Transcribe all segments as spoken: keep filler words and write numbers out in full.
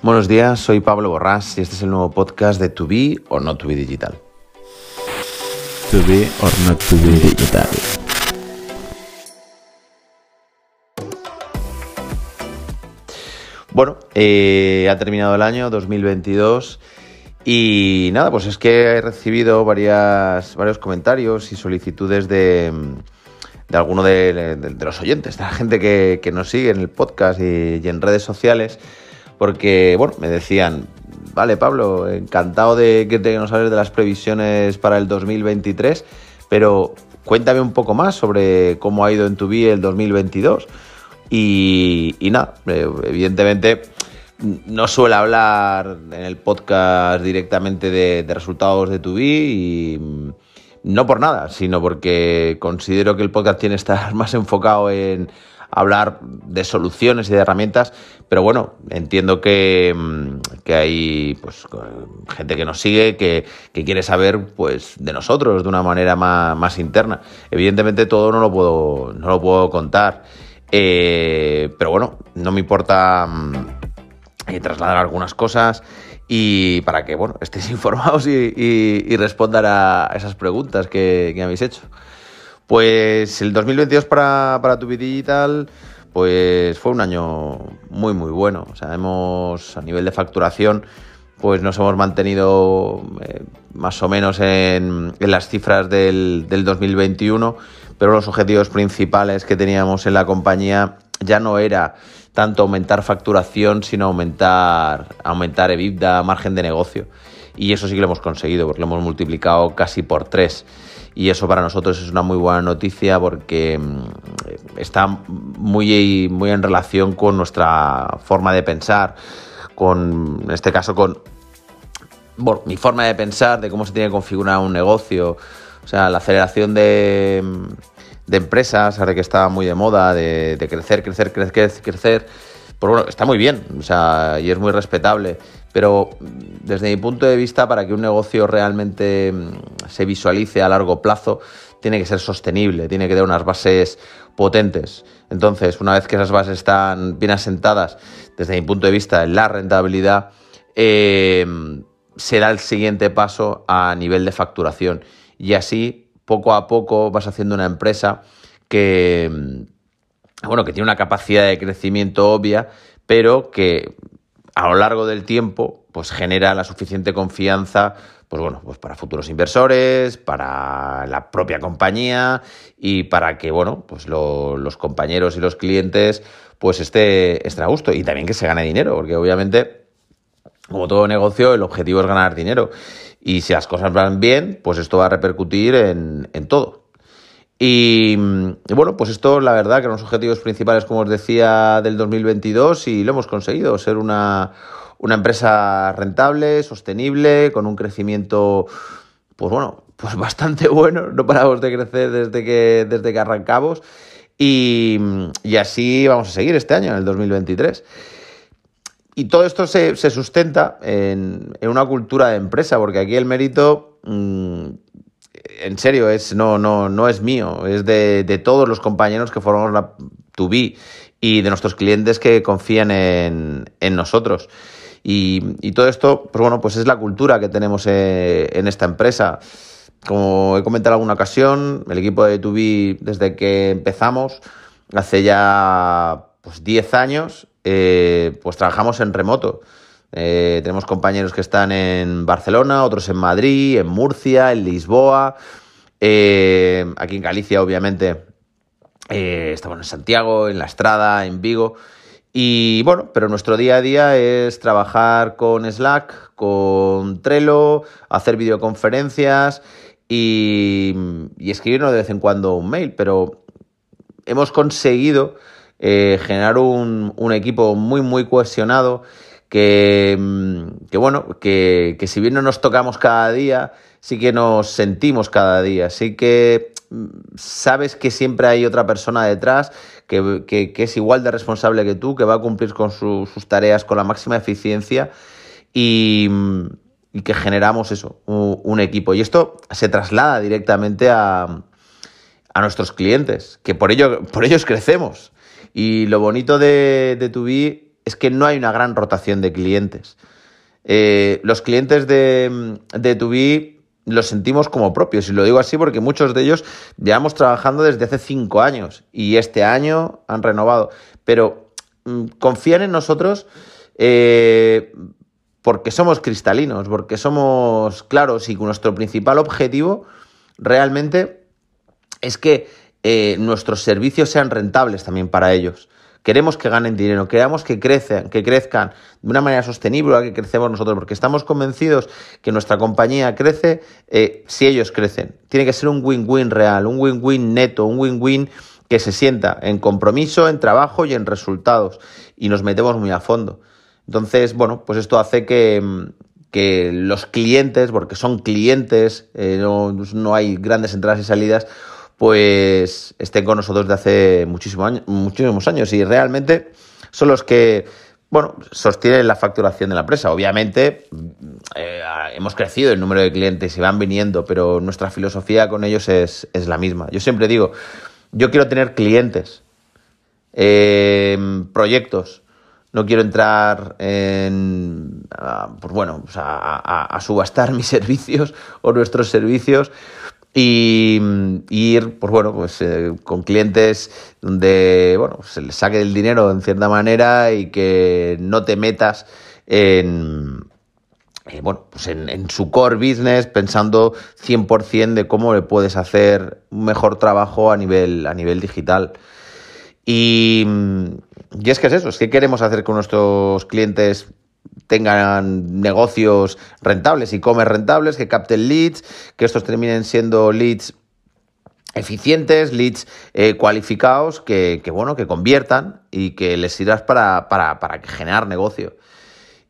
Buenos días, soy Pablo Borrás y este es el nuevo podcast de To Be or Not To Be Digital. To Be or Not To Be Digital. Bueno, eh, ha terminado el año dos mil veintidós y nada, pues es que he recibido varias, varios comentarios y solicitudes de, de alguno de, de, de los oyentes, de la gente que, que nos sigue en el podcast y, y en redes sociales. Porque, bueno, me decían, vale, Pablo, encantado de que nos hables de las previsiones para el dos mil veintitrés, pero cuéntame un poco más sobre cómo ha ido en tu vida el dos mil veintidós. Y, y nada, evidentemente no suelo hablar en el podcast directamente de, de resultados de tu vida y no por nada, sino porque considero que el podcast tiene que estar más enfocado en hablar de soluciones y de herramientas, pero bueno, entiendo que, que hay pues gente que nos sigue, que, que quiere saber pues de nosotros de una manera más, más interna. Evidentemente todo no lo puedo, no lo puedo contar, eh, pero bueno, no me importa eh, trasladar algunas cosas y para que bueno estéis informados y, y, y respondan a esas preguntas que, que habéis hecho. Pues el dos mil veintidós para, para To Be Digital pues fue un año muy muy bueno. O sea, hemos, a nivel de facturación pues nos hemos mantenido eh, más o menos en, en las cifras del, del dos mil veintiuno, pero los objetivos principales que teníamos en la compañía ya no era tanto aumentar facturación, sino aumentar, aumentar EBITDA, margen de negocio. Y eso sí que lo hemos conseguido, porque lo hemos multiplicado casi por tres. Y eso para nosotros es una muy buena noticia porque está muy, muy en relación con nuestra forma de pensar, con, en este caso con bueno, mi forma de pensar de cómo se tiene que configurar un negocio. O sea, la aceleración de, de empresas, ahora que está muy de moda, de, de crecer, crecer, crecer, crecer. Pues bueno, está muy bien, o sea, y es muy respetable, pero desde mi punto de vista, para que un negocio realmente se visualice a largo plazo, tiene que ser sostenible, tiene que dar unas bases potentes. Entonces, una vez que esas bases están bien asentadas, desde mi punto de vista, en la rentabilidad, eh, será el siguiente paso a nivel de facturación. Y así, poco a poco, vas haciendo una empresa que... bueno, que tiene una capacidad de crecimiento obvia, pero que a lo largo del tiempo pues genera la suficiente confianza pues bueno, pues para futuros inversores, para la propia compañía y para que bueno, pues lo, los compañeros y los clientes pues esté, estén a gusto y también que se gane dinero, porque obviamente, como todo negocio, el objetivo es ganar dinero y si las cosas van bien, pues esto va a repercutir en, en todo. Y, y bueno, pues esto la verdad que eran los objetivos principales, como os decía, del dos mil veintidós y lo hemos conseguido, ser una, una empresa rentable, sostenible, con un crecimiento, pues bueno, pues bastante bueno, no paramos de crecer desde que, desde que arrancamos y, y así vamos a seguir este año, en el dos mil veintitrés. Y todo esto se, se sustenta en, en una cultura de empresa, porque aquí el mérito... Mmm, En serio, es, no, no, no es mío, es de, de todos los compañeros que formamos la To Be y de nuestros clientes que confían en, en nosotros. Y, y todo esto, pues bueno, pues es la cultura que tenemos en, en esta empresa. Como he comentado en alguna ocasión, el equipo de To Be, desde que empezamos, hace ya pues diez años, eh, pues trabajamos en remoto. Eh, tenemos compañeros que están en Barcelona, otros en Madrid, en Murcia, en Lisboa, eh, aquí en Galicia obviamente, eh, estamos en Santiago, en La Estrada, en Vigo y bueno, pero nuestro día a día es trabajar con Slack, con Trello, hacer videoconferencias y, y escribirnos de vez en cuando un mail, pero hemos conseguido eh, generar un, un equipo muy muy cohesionado. Que, que bueno, que, que si bien no nos tocamos cada día, sí que nos sentimos cada día, sí que sabes que siempre hay otra persona detrás que, que, que es igual de responsable que tú, que va a cumplir con su, sus tareas con la máxima eficiencia y, y que generamos eso, un, un equipo. Y esto se traslada directamente a, a nuestros clientes, que por ello, por ellos crecemos. Y lo bonito de, de To Be es que no hay una gran rotación de clientes. Eh, los clientes de, de To Be los sentimos como propios, y lo digo así porque muchos de ellos llevamos trabajando desde hace cinco años y este año han renovado, pero mm, confían en nosotros eh, porque somos cristalinos, porque somos claros, y nuestro principal objetivo realmente es que eh, nuestros servicios sean rentables también para ellos. Queremos que ganen dinero, queremos que crezcan, que crezcan de una manera sostenible a que crecemos nosotros, porque estamos convencidos que nuestra compañía crece eh, si ellos crecen. Tiene que ser un win-win real, un win-win neto, un win-win que se sienta en compromiso, en trabajo y en resultados. Y nos metemos muy a fondo. Entonces, bueno, pues esto hace que, que los clientes, porque son clientes, eh, no, no hay grandes entradas y salidas, pues estén con nosotros de hace muchísimo año, muchísimos años, y realmente son los que, bueno, sostienen la facturación de la empresa. Obviamente eh, hemos crecido el número de clientes y van viniendo, pero nuestra filosofía con ellos es, es la misma. Yo siempre digo, yo quiero tener clientes, eh, proyectos, no quiero entrar en, pues bueno, pues a, a, a subastar mis servicios o nuestros servicios. Y, y ir, pues bueno, pues eh, con clientes donde, bueno, se les saque el dinero en cierta manera y que no te metas en, eh, bueno, pues en, en su core business, pensando cien por ciento de cómo le puedes hacer un mejor trabajo a nivel, a nivel digital. Y, y es que es eso, es que queremos hacer con nuestros clientes tengan negocios rentables, e-commerce rentables, que capten leads, que estos terminen siendo leads eficientes, leads eh, cualificados, que, que bueno, que conviertan y que les sirvas para, para, para generar negocio.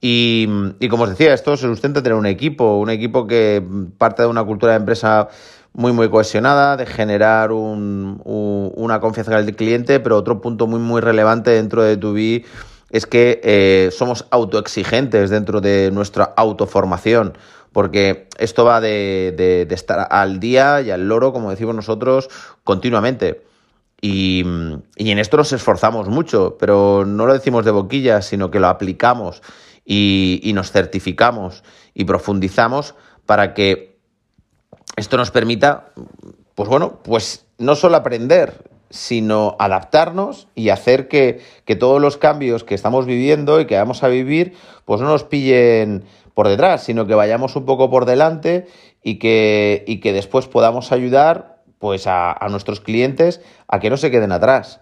Y, y como os decía, esto se sustenta tener un equipo, un equipo que parte de una cultura de empresa muy, muy cohesionada, de generar un, un, una confianza con el cliente, pero otro punto muy, muy relevante dentro de To Be es que eh, somos autoexigentes dentro de nuestra autoformación, porque esto va de, de, de estar al día y al loro, como decimos nosotros, continuamente. Y, y en esto nos esforzamos mucho, pero no lo decimos de boquilla, sino que lo aplicamos y, y nos certificamos y profundizamos para que esto nos permita, pues bueno, pues no solo aprender, sino adaptarnos y hacer que, que todos los cambios que estamos viviendo y que vamos a vivir, pues no nos pillen por detrás, sino que vayamos un poco por delante y que, y que después podamos ayudar, pues, a, a nuestros clientes a que no se queden atrás.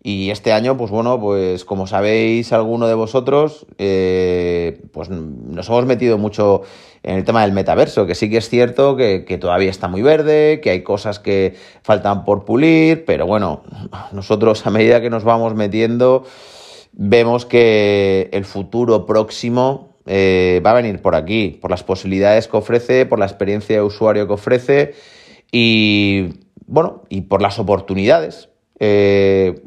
Y este año, pues bueno, pues como sabéis alguno de vosotros, eh, pues nos hemos metido mucho en el tema del metaverso, que sí que es cierto que, que todavía está muy verde, que hay cosas que faltan por pulir, pero bueno, nosotros a medida que nos vamos metiendo vemos que el futuro próximo eh, va a venir por aquí, por las posibilidades que ofrece, por la experiencia de usuario que ofrece y, bueno, y por las oportunidades. Eh,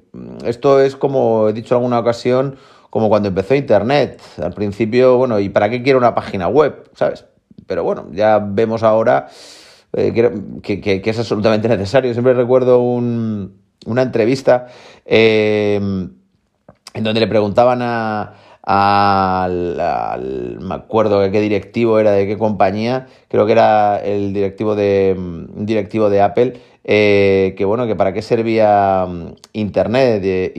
esto es, como he dicho en alguna ocasión, como cuando empezó Internet. Al principio, bueno, ¿y para qué quiero una página web? ¿Sabes? Pero bueno, ya vemos ahora eh, que, que, que es absolutamente necesario. Siempre recuerdo un, una entrevista eh, en donde le preguntaban a... Al, al, me acuerdo de qué directivo era, de qué compañía, creo que era el directivo de, un directivo de Apple, eh, que bueno, que para qué servía Internet y,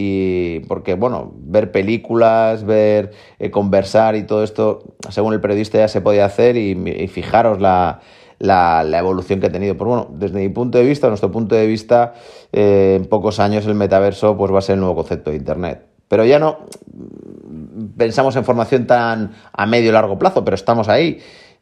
y porque, bueno, ver películas, ver, eh, conversar y todo esto, según el periodista, ya se podía hacer y, y fijaros la, la, la evolución que ha tenido. Pues bueno, desde mi punto de vista, nuestro punto de vista, eh, en pocos años el metaverso pues va a ser el nuevo concepto de Internet. Pero ya no pensamos en formación tan a medio y largo plazo, pero estamos ahí.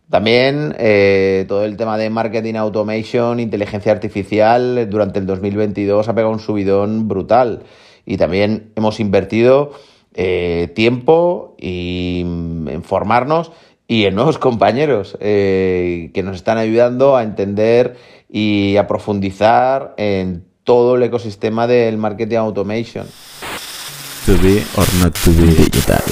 También eh, todo el tema de marketing automation, inteligencia artificial, durante el dos mil veintidós ha pegado un subidón brutal. Y también hemos invertido eh, tiempo y, en formarnos y en nuevos compañeros eh, que nos están ayudando a entender y a profundizar en todo el ecosistema del marketing automation. To Be or Not To Be Digital.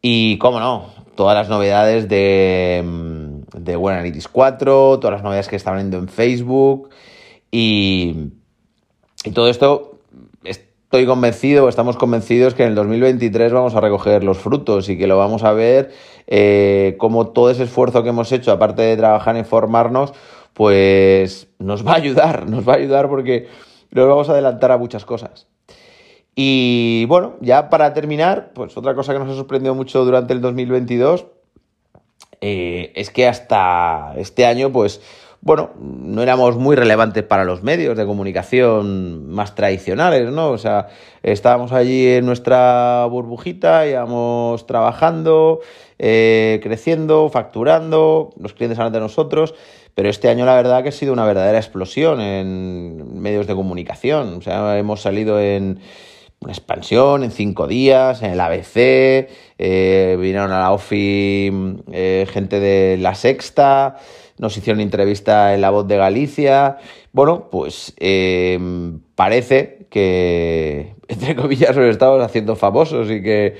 Y cómo no, todas las novedades de, de Google Analytics cuatro, todas las novedades que están viendo en Facebook y, y todo esto es, estoy convencido, estamos convencidos que en el dos mil veintitrés vamos a recoger los frutos y que lo vamos a ver eh, como todo ese esfuerzo que hemos hecho, aparte de trabajar en formarnos, pues nos va a ayudar, nos va a ayudar porque nos vamos a adelantar a muchas cosas. Y bueno, ya para terminar, pues otra cosa que nos ha sorprendido mucho durante el dos mil veintidós eh, es que hasta este año, pues bueno, no éramos muy relevantes para los medios de comunicación más tradicionales, ¿no? O sea, estábamos allí en nuestra burbujita, íbamos trabajando, eh, creciendo, facturando, los clientes hablan de nosotros, pero este año la verdad que ha sido una verdadera explosión en medios de comunicación. O sea, hemos salido en una expansión, en cinco días, en el A B C, eh, vinieron a la OFI eh, gente de La Sexta, nos hicieron entrevista en La Voz de Galicia. Bueno, pues eh, parece que, entre comillas, nos estamos haciendo famosos y que,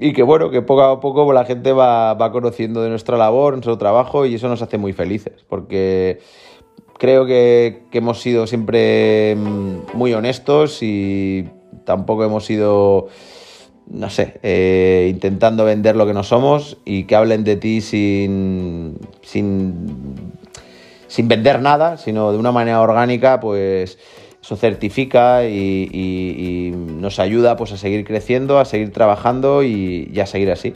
y que bueno, que poco a poco la gente va, va conociendo de nuestra labor, nuestro trabajo, y eso nos hace muy felices, porque creo que, que hemos sido siempre muy honestos y tampoco hemos ido, no sé, eh, intentando vender lo que no somos, y que hablen de ti sin, sin, sin vender nada, sino de una manera orgánica, pues eso certifica y, y, y nos ayuda pues a seguir creciendo, a seguir trabajando y, y a seguir así.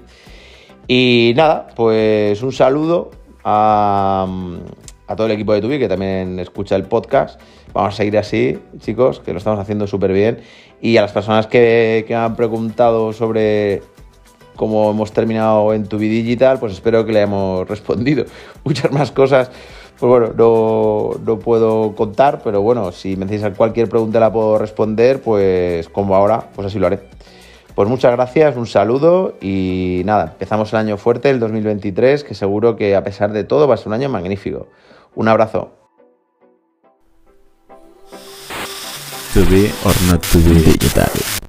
Y nada, pues un saludo a, a todo el equipo de To Be, que también escucha el podcast. Vamos a seguir así, chicos, que lo estamos haciendo súper bien. Y a las personas que, que me han preguntado sobre cómo hemos terminado en To Be Digital, pues espero que le hayamos respondido. Muchas más cosas, pues bueno, no, no puedo contar, pero bueno, si me hacéis cualquier pregunta la puedo responder, pues como ahora, pues así lo haré. Pues muchas gracias, un saludo y nada, empezamos el año fuerte, el dos mil veintitrés, que seguro que a pesar de todo va a ser un año magnífico. Un abrazo. To Be or Not To Be Digital.